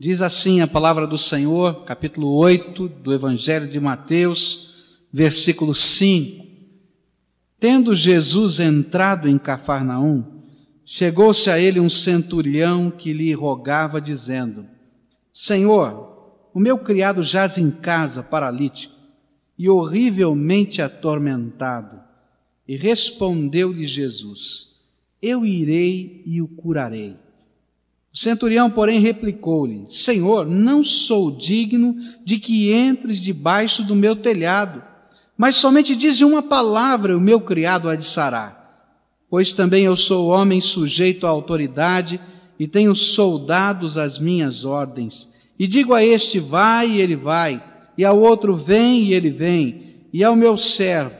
Diz assim a palavra do Senhor, capítulo 8 do Evangelho de Mateus, versículo 5. Tendo Jesus entrado em Cafarnaum, chegou-se a ele um centurião que lhe rogava, dizendo: Senhor, o meu criado jaz em casa, paralítico, e horrivelmente atormentado. E respondeu-lhe Jesus: Eu irei e o curarei. O centurião, porém, replicou-lhe: Senhor, não sou digno de que entres debaixo do meu telhado, mas somente dize uma palavra, o meu criado há de sarar. Pois também eu sou homem sujeito à autoridade e tenho soldados às minhas ordens. E digo a este, vai, e ele vai, e ao outro, vem, e ele vem, e ao meu servo,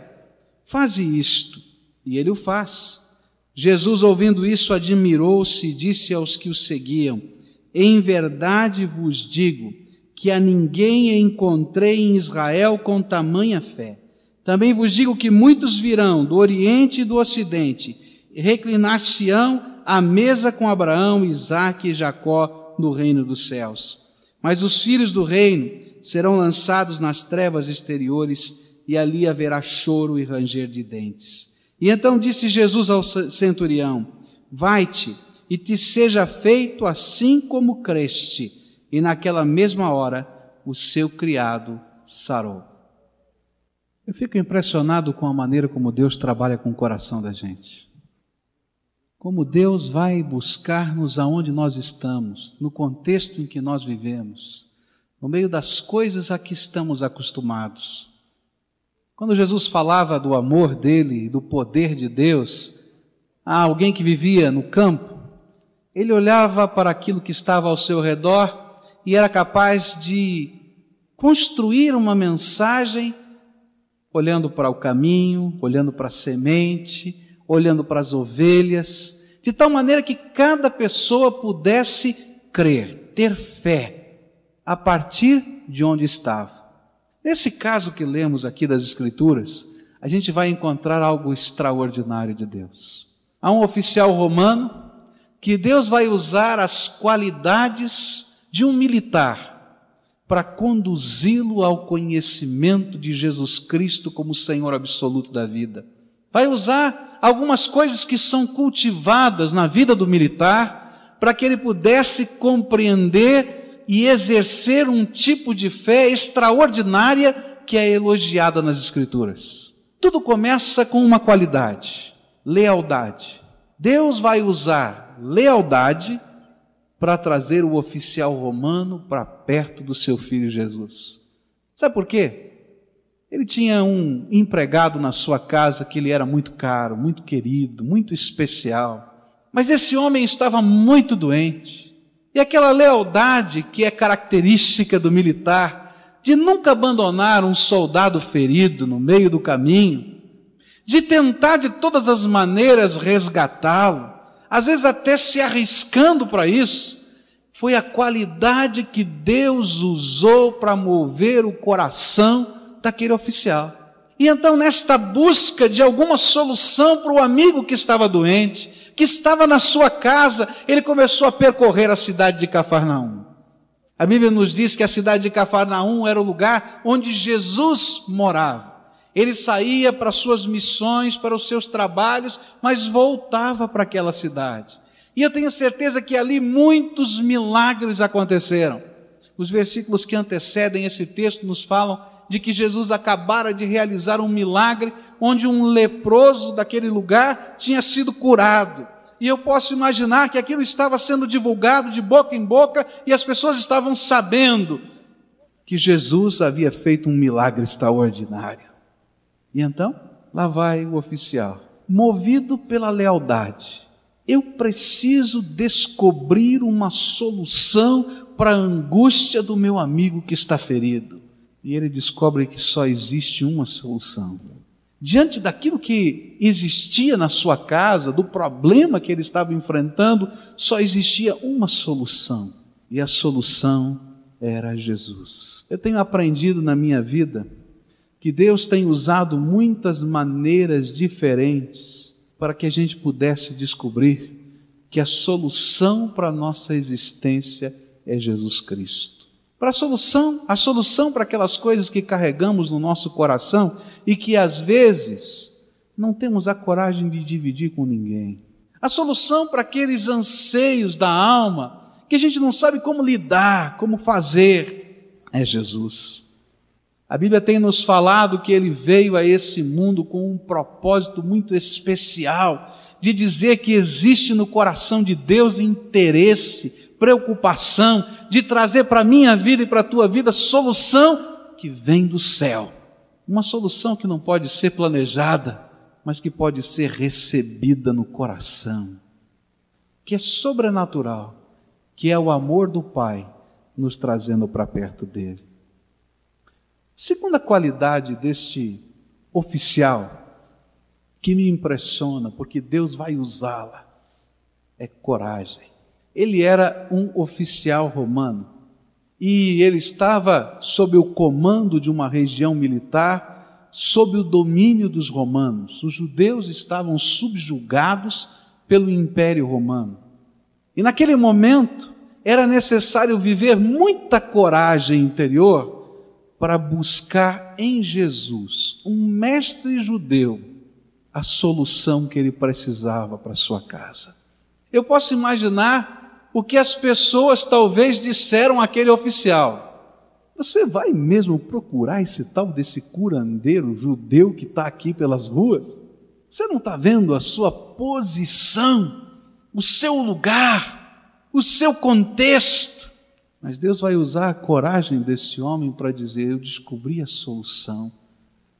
faze isto, e ele o faz. Jesus, ouvindo isso, admirou-se e disse aos que o seguiam: Em verdade vos digo que a ninguém encontrei em Israel com tamanha fé. Também vos digo que muitos virão do Oriente e do Ocidente, e reclinar-se-ão à mesa com Abraão, Isaac e Jacó no reino dos céus. Mas os filhos do reino serão lançados nas trevas exteriores, e ali haverá choro e ranger de dentes. E então disse Jesus ao centurião: Vai-te, e te seja feito assim como creste. E naquela mesma hora o seu criado sarou. Eu fico impressionado com a maneira como Deus trabalha com o coração da gente. Como Deus vai buscar-nos aonde nós estamos, no contexto em que nós vivemos, no meio das coisas a que estamos acostumados. Quando Jesus falava do amor dele e do poder de Deus a alguém que vivia no campo, ele olhava para aquilo que estava ao seu redor e era capaz de construir uma mensagem olhando para o caminho, olhando para a semente, olhando para as ovelhas, de tal maneira que cada pessoa pudesse crer, ter fé, a partir de onde estava. Nesse caso que lemos aqui das Escrituras, a gente vai encontrar algo extraordinário de Deus. Há um oficial romano que Deus vai usar as qualidades de um militar para conduzi-lo ao conhecimento de Jesus Cristo como Senhor absoluto da vida. Vai usar algumas coisas que são cultivadas na vida do militar para que ele pudesse compreender e exercer um tipo de fé extraordinária que é elogiada nas Escrituras. Tudo começa com uma qualidade: lealdade. Deus vai usar lealdade para trazer o oficial romano para perto do seu filho Jesus. Sabe por quê? Ele tinha um empregado na sua casa que ele era muito caro, muito querido, muito especial. Mas esse homem estava muito doente. E aquela lealdade que é característica do militar, de nunca abandonar um soldado ferido no meio do caminho, de tentar de todas as maneiras resgatá-lo, às vezes até se arriscando para isso, foi a qualidade que Deus usou para mover o coração daquele oficial. E então, nesta busca de alguma solução para o amigo que estava doente, que estava na sua casa, ele começou a percorrer a cidade de Cafarnaum. A Bíblia nos diz que a cidade de Cafarnaum era o lugar onde Jesus morava. Ele saía para suas missões, para os seus trabalhos, mas voltava para aquela cidade. E eu tenho certeza que ali muitos milagres aconteceram. Os versículos que antecedem esse texto nos falam de que Jesus acabara de realizar um milagre onde um leproso daquele lugar tinha sido curado. E eu posso imaginar que aquilo estava sendo divulgado de boca em boca e as pessoas estavam sabendo que Jesus havia feito um milagre extraordinário. E então, lá vai o oficial, movido pela lealdade. Eu preciso descobrir uma solução para a angústia do meu amigo que está ferido. E ele descobre que só existe uma solução. Diante daquilo que existia na sua casa, do problema que ele estava enfrentando, só existia uma solução. E a solução era Jesus. Eu tenho aprendido na minha vida que Deus tem usado muitas maneiras diferentes para que a gente pudesse descobrir que a solução para a nossa existência é Jesus Cristo. Para a solução para aquelas coisas que carregamos no nosso coração e que às vezes não temos a coragem de dividir com ninguém. A solução para aqueles anseios da alma que a gente não sabe como lidar, como fazer, é Jesus. A Bíblia tem nos falado que ele veio a esse mundo com um propósito muito especial, de dizer que existe no coração de Deus interesse, preocupação, de trazer para a minha vida e para a tua vida solução que vem do céu. Uma solução que não pode ser planejada, mas que pode ser recebida no coração, que é sobrenatural, que é o amor do Pai nos trazendo para perto dele. Segunda qualidade deste oficial, que me impressiona, porque Deus vai usá-la, é coragem. Ele era um oficial romano e ele estava sob o comando de uma região militar, sob o domínio dos romanos. Os judeus estavam subjugados pelo Império Romano. E naquele momento era necessário viver muita coragem interior para buscar em Jesus, um mestre judeu, a solução que ele precisava para sua casa. Eu posso imaginar o que as pessoas talvez disseram àquele oficial: você vai mesmo procurar esse tal desse curandeiro judeu que está aqui pelas ruas? Você não está vendo a sua posição, o seu lugar, o seu contexto? Mas Deus vai usar a coragem desse homem para dizer: eu descobri a solução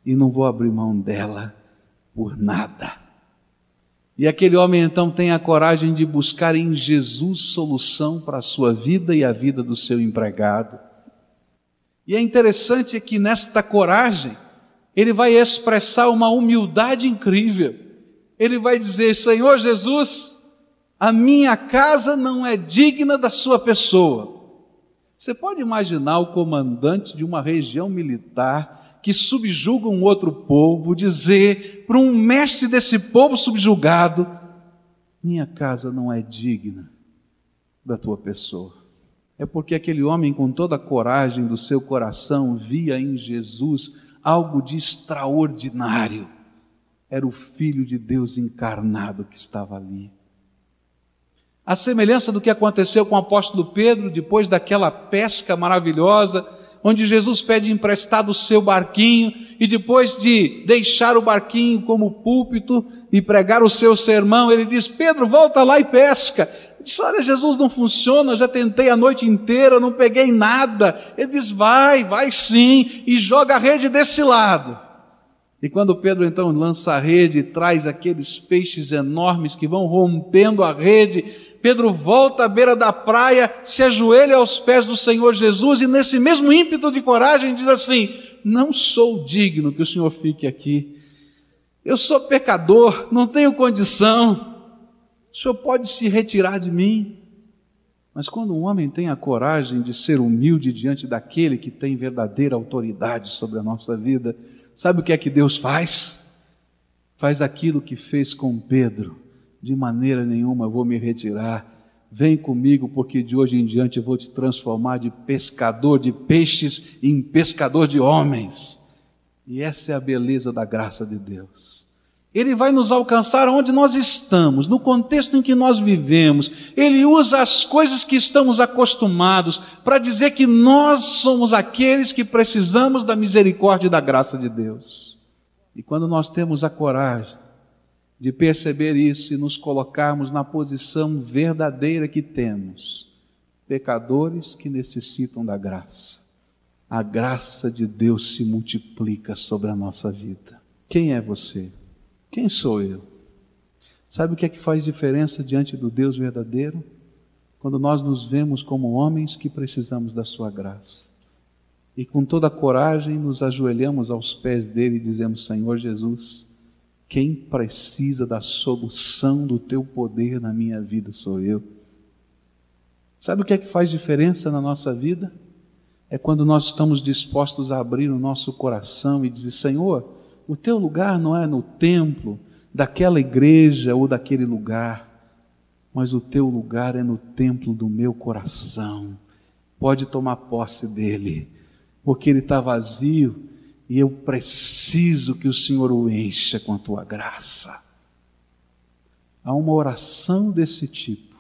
e não vou abrir mão dela por nada. E aquele homem então tem a coragem de buscar em Jesus solução para a sua vida e a vida do seu empregado. E é interessante que nesta coragem ele vai expressar uma humildade incrível. Ele vai dizer: Senhor Jesus, a minha casa não é digna da sua pessoa. Você pode imaginar o comandante de uma região militar que subjuga um outro povo dizer para um mestre desse povo subjugado: minha casa não é digna da tua pessoa? É porque aquele homem, com toda a coragem do seu coração, via em Jesus algo de extraordinário. Era o Filho de Deus encarnado que estava ali. A semelhança do que aconteceu com o apóstolo Pedro, depois daquela pesca maravilhosa, onde Jesus pede emprestado o seu barquinho, e depois de deixar o barquinho como púlpito e pregar o seu sermão, ele diz: Pedro, volta lá e pesca. Ele diz: olha, Jesus, não funciona, eu já tentei a noite inteira, não peguei nada. Ele diz: vai sim, e joga a rede desse lado. E quando Pedro então lança a rede e traz aqueles peixes enormes que vão rompendo a rede, Pedro volta à beira da praia, se ajoelha aos pés do Senhor Jesus e nesse mesmo ímpeto de coragem diz assim: não sou digno que o Senhor fique aqui, eu sou pecador, não tenho condição, o Senhor pode se retirar de mim. Mas quando um homem tem a coragem de ser humilde diante daquele que tem verdadeira autoridade sobre a nossa vida, sabe o que é que Deus faz? Faz aquilo que fez com Pedro: de maneira nenhuma eu vou me retirar, vem comigo, porque de hoje em diante eu vou te transformar de pescador de peixes em pescador de homens. E essa é a beleza da graça de Deus. Ele vai nos alcançar onde nós estamos, no contexto em que nós vivemos. Ele usa as coisas que estamos acostumados para dizer que nós somos aqueles que precisamos da misericórdia e da graça de Deus. E quando nós temos a coragem de perceber isso e nos colocarmos na posição verdadeira que temos, pecadores que necessitam da graça, a graça de Deus se multiplica sobre a nossa vida. Quem é você? Quem sou eu? Sabe o que é que faz diferença diante do Deus verdadeiro? Quando nós nos vemos como homens que precisamos da sua graça. E com toda a coragem nos ajoelhamos aos pés dele e dizemos: Senhor Jesus, quem precisa da solução do teu poder na minha vida sou eu. Sabe o que é que faz diferença na nossa vida? É quando nós estamos dispostos a abrir o nosso coração e dizer: Senhor, o teu lugar não é no templo daquela igreja ou daquele lugar, mas o teu lugar é no templo do meu coração. pode tomar posse dele, porque ele está vazio e eu preciso que o Senhor o encha com a tua graça. Há uma oração desse tipo,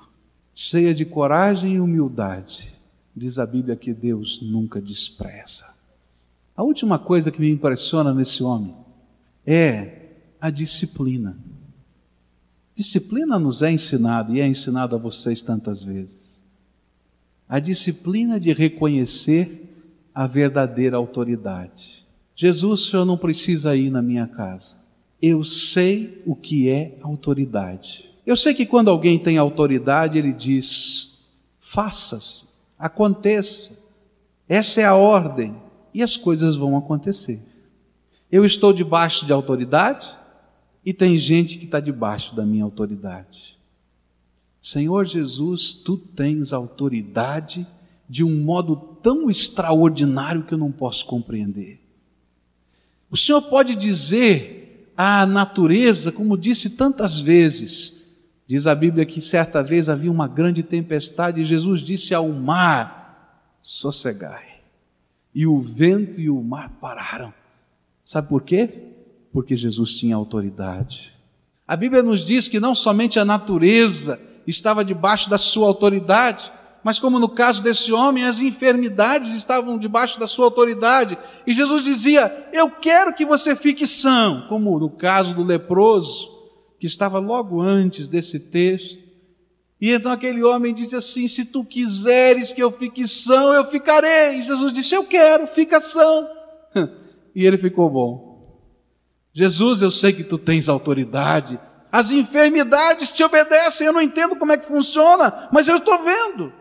cheia de coragem e humildade, diz a Bíblia, que Deus nunca despreza. A última coisa que me impressiona nesse homem é a disciplina. Disciplina nos é ensinada, e é ensinada a vocês tantas vezes. A disciplina de reconhecer a verdadeira autoridade. Jesus, o Senhor não precisa ir na minha casa. Eu sei o que é autoridade. Eu sei que quando alguém tem autoridade, ele diz, faça-se, aconteça. Essa é a ordem e as coisas vão acontecer. Eu estou debaixo de autoridade e tem gente que está debaixo da minha autoridade. Senhor Jesus, tu tens autoridade de um modo tão extraordinário que eu não posso compreender. O Senhor pode dizer à natureza, como disse tantas vezes, diz a Bíblia que certa vez havia uma grande tempestade e Jesus disse ao mar, sossegai. E o vento e o mar pararam. Sabe por quê? Porque Jesus tinha autoridade. A Bíblia nos diz que não somente a natureza estava debaixo da sua autoridade, mas como no caso desse homem, as enfermidades estavam debaixo da sua autoridade. E Jesus dizia, eu quero que você fique são, como no caso do leproso, que estava logo antes desse texto. E então aquele homem disse assim, se tu quiseres que eu fique são, eu ficarei. E Jesus disse, eu quero, fica são. E ele ficou bom. Jesus, eu sei que tu tens autoridade. As enfermidades te obedecem. Eu não entendo como é que funciona, mas eu estou vendo.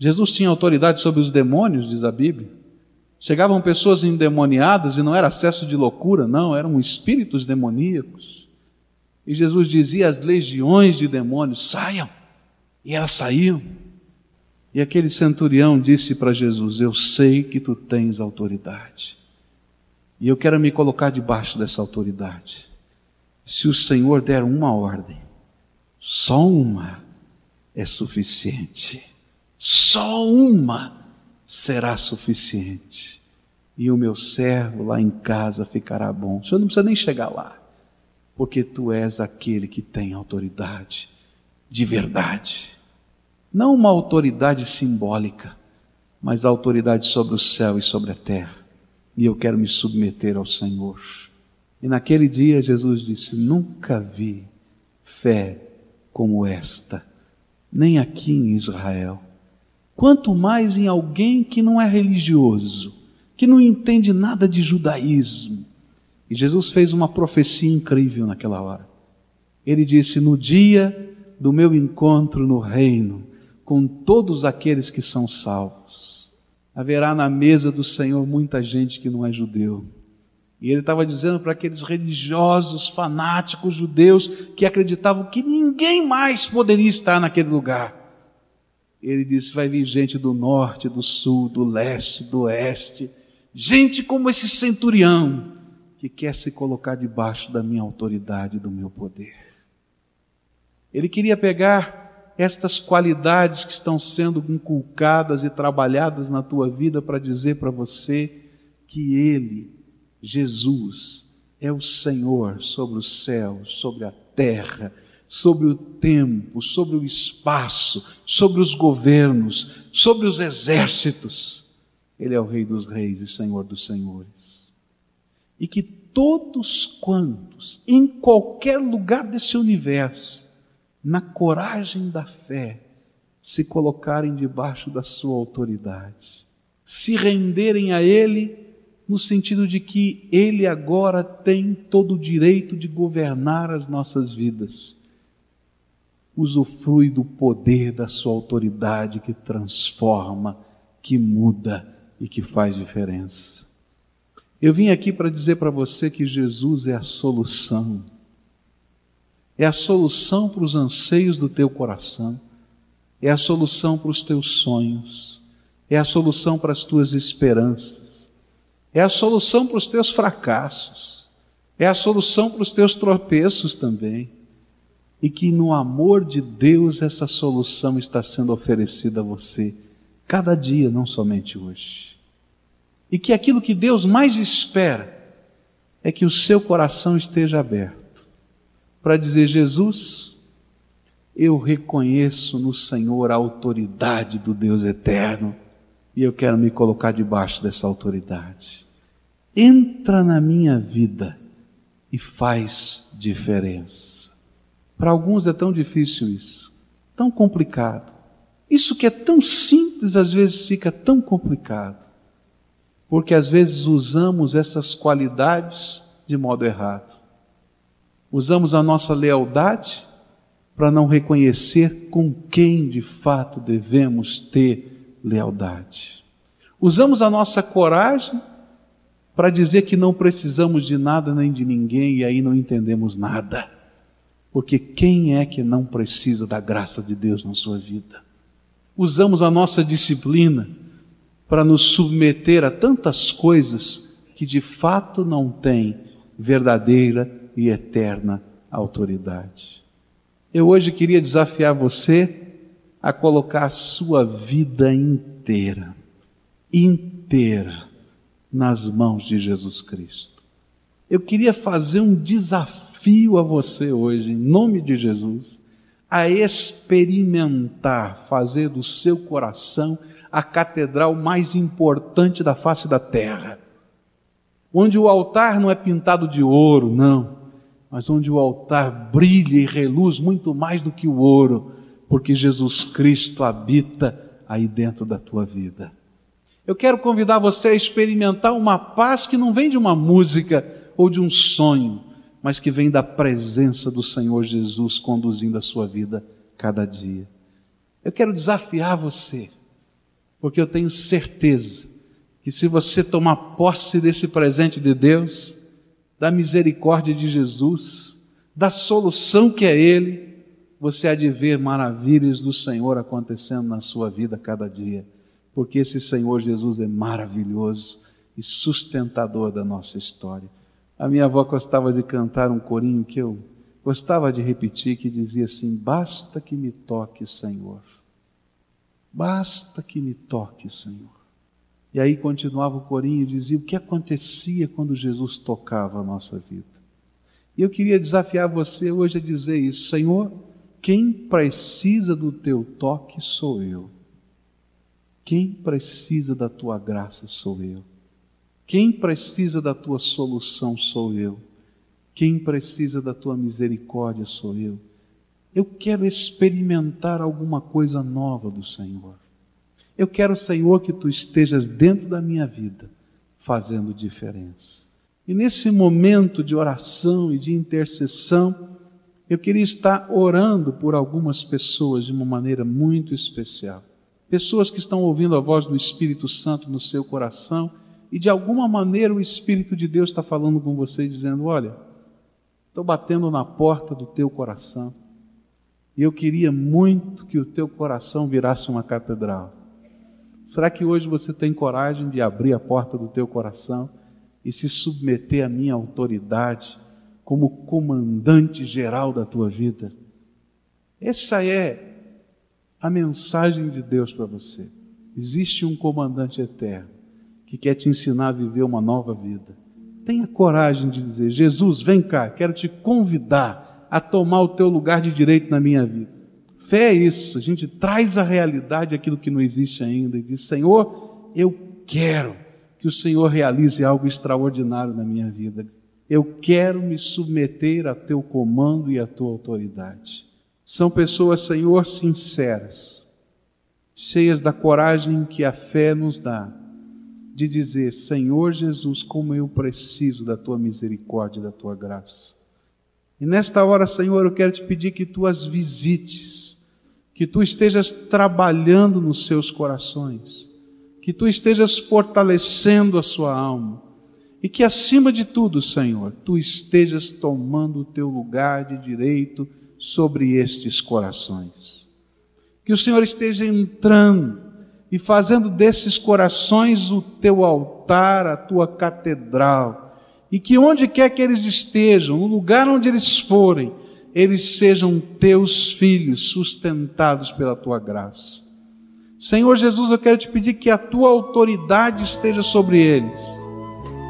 Jesus tinha autoridade sobre os demônios, diz a Bíblia. Chegavam pessoas endemoniadas e não era acesso de loucura, não. Eram espíritos demoníacos. E Jesus dizia às legiões de demônios, saiam. E elas saíam. E aquele centurião disse para Jesus, eu sei que tu tens autoridade. E eu quero me colocar debaixo dessa autoridade. Se o Senhor der uma ordem, só uma é suficiente. Só uma será suficiente. E o meu servo lá em casa ficará bom. O Senhor não precisa nem chegar lá, porque tu és aquele que tem autoridade de verdade. Não uma autoridade simbólica, mas a autoridade sobre o céu e sobre a terra. E eu quero me submeter ao Senhor. E naquele dia Jesus disse, nunca vi fé como esta, nem aqui em Israel. Quanto mais em alguém que não é religioso, que não entende nada de judaísmo. E Jesus fez uma profecia incrível naquela hora. Ele disse, no dia do meu encontro no reino, com todos aqueles que são salvos, haverá na mesa do Senhor muita gente que não é judeu. E ele estava dizendo para aqueles religiosos, fanáticos judeus, que acreditavam que ninguém mais poderia estar naquele lugar. Ele disse, vai vir gente do norte, do sul, do leste, do oeste. Gente como esse centurião, que quer se colocar debaixo da minha autoridade, do meu poder. Ele queria pegar estas qualidades que estão sendo inculcadas e trabalhadas na tua vida para dizer para você que Ele, Jesus, é o Senhor sobre o céu, sobre a terra, sobre o tempo, sobre o espaço, sobre os governos, sobre os exércitos. Ele é o Rei dos Reis e Senhor dos Senhores. E que todos quantos, em qualquer lugar desse universo, na coragem da fé, se colocarem debaixo da sua autoridade, se renderem a Ele, no sentido de que Ele agora tem todo o direito de governar as nossas vidas, usufrui do poder da sua autoridade que transforma, que muda e que faz diferença. Eu vim aqui para dizer para você que Jesus é a solução. É a solução para os anseios do teu coração. É a solução para os teus sonhos. É a solução para as tuas esperanças. É a solução para os teus fracassos. É a solução para os teus tropeços também. e que no amor de Deus essa solução está sendo oferecida a você cada dia, não somente hoje. E que aquilo que Deus mais espera é que o seu coração esteja aberto para dizer: Jesus, eu reconheço no Senhor a autoridade do Deus eterno e eu quero me colocar debaixo dessa autoridade. Entra na minha vida e faz diferença. Para alguns é tão difícil isso, tão complicado. Isso que é tão simples às vezes fica tão complicado, porque às vezes usamos essas qualidades de modo errado. Usamos a nossa lealdade para não reconhecer com quem de fato devemos ter lealdade. Usamos a nossa coragem para dizer que não precisamos de nada nem de ninguém e aí não entendemos nada. Porque quem é que não precisa da graça de Deus na sua vida? Usamos a nossa disciplina para nos submeter a tantas coisas que de fato não têm verdadeira e eterna autoridade. Eu hoje queria desafiar você a colocar a sua vida inteira, nas mãos de Jesus Cristo. Eu queria fazer um desafio a você hoje, em nome de Jesus, a experimentar, fazer do seu coração a catedral mais importante da face da terra, onde o altar não é pintado de ouro, não, mas onde o altar brilha e reluz muito mais do que o ouro, porque Jesus Cristo habita aí dentro da tua vida. Eu quero convidar você a experimentar uma paz que não vem de uma música ou de um sonho, mas que vem da presença do Senhor Jesus conduzindo a sua vida cada dia. Eu quero desafiar você, porque eu tenho certeza que se você tomar posse desse presente de Deus, da misericórdia de Jesus, da solução que é Ele, você há de ver maravilhas do Senhor acontecendo na sua vida cada dia, porque esse Senhor Jesus é maravilhoso e sustentador da nossa história. A minha avó gostava de cantar um corinho que eu gostava de repetir, que dizia assim: basta que me toque, Senhor. Basta que me toque, Senhor. E aí continuava o corinho e dizia o que acontecia quando Jesus tocava a nossa vida. E eu queria desafiar você hoje a dizer isso: Senhor, quem precisa do teu toque sou eu. Quem precisa da tua graça sou eu. Quem precisa da tua solução sou eu. Quem precisa da tua misericórdia sou eu. Eu quero experimentar alguma coisa nova do Senhor. Eu quero, Senhor, que Tu estejas dentro da minha vida, fazendo diferença. E nesse momento de oração e de intercessão, eu queria estar orando por algumas pessoas de uma maneira muito especial. Pessoas que estão ouvindo a voz do Espírito Santo no seu coração e de alguma maneira o Espírito de Deus está falando com você e dizendo: olha, estou batendo na porta do teu coração. E eu queria muito que o teu coração virasse uma catedral. Será que hoje você tem coragem de abrir a porta do teu coração e se submeter à minha autoridade como comandante geral da tua vida? Essa é a mensagem de Deus para você. Existe um comandante eterno que quer te ensinar a viver uma nova vida. Tenha coragem de dizer: Jesus, vem cá, quero te convidar a tomar o teu lugar de direito na minha vida. Fé é isso, a gente traz à realidade aquilo que não existe ainda e diz: Senhor, eu quero que o Senhor realize algo extraordinário na minha vida. Eu quero me submeter a teu comando e a tua autoridade. São pessoas, Senhor, sinceras, cheias da coragem que a fé nos dá, de dizer: Senhor Jesus, como eu preciso da tua misericórdia e da tua graça. E nesta hora, Senhor, eu quero te pedir que Tu as visites, que Tu estejas trabalhando nos seus corações, que Tu estejas fortalecendo a sua alma e que, acima de tudo, Senhor, Tu estejas tomando o Teu lugar de direito sobre estes corações. Que o Senhor esteja entrando e fazendo desses corações o Teu altar, a Tua catedral, e que onde quer que eles estejam, no lugar onde eles forem, eles sejam teus filhos, sustentados pela tua graça. Senhor Jesus, eu quero te pedir que a tua autoridade esteja sobre eles.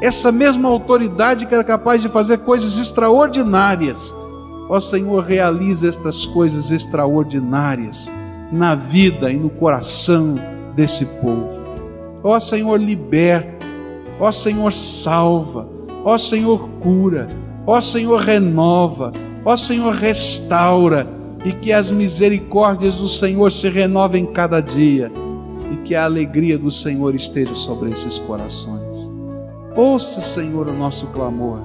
Essa mesma autoridade que era capaz de fazer coisas extraordinárias, ó Senhor, realiza estas coisas extraordinárias na vida e no coração desse povo. Ó Senhor, liberta. Ó Senhor, salva. Ó Senhor, cura. Ó Senhor, renova. Ó Senhor, restaura. E que as misericórdias do Senhor se renovem cada dia. E que a alegria do Senhor esteja sobre esses corações. Ouça, Senhor, o nosso clamor.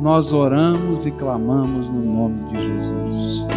Nós oramos e clamamos no nome de Jesus.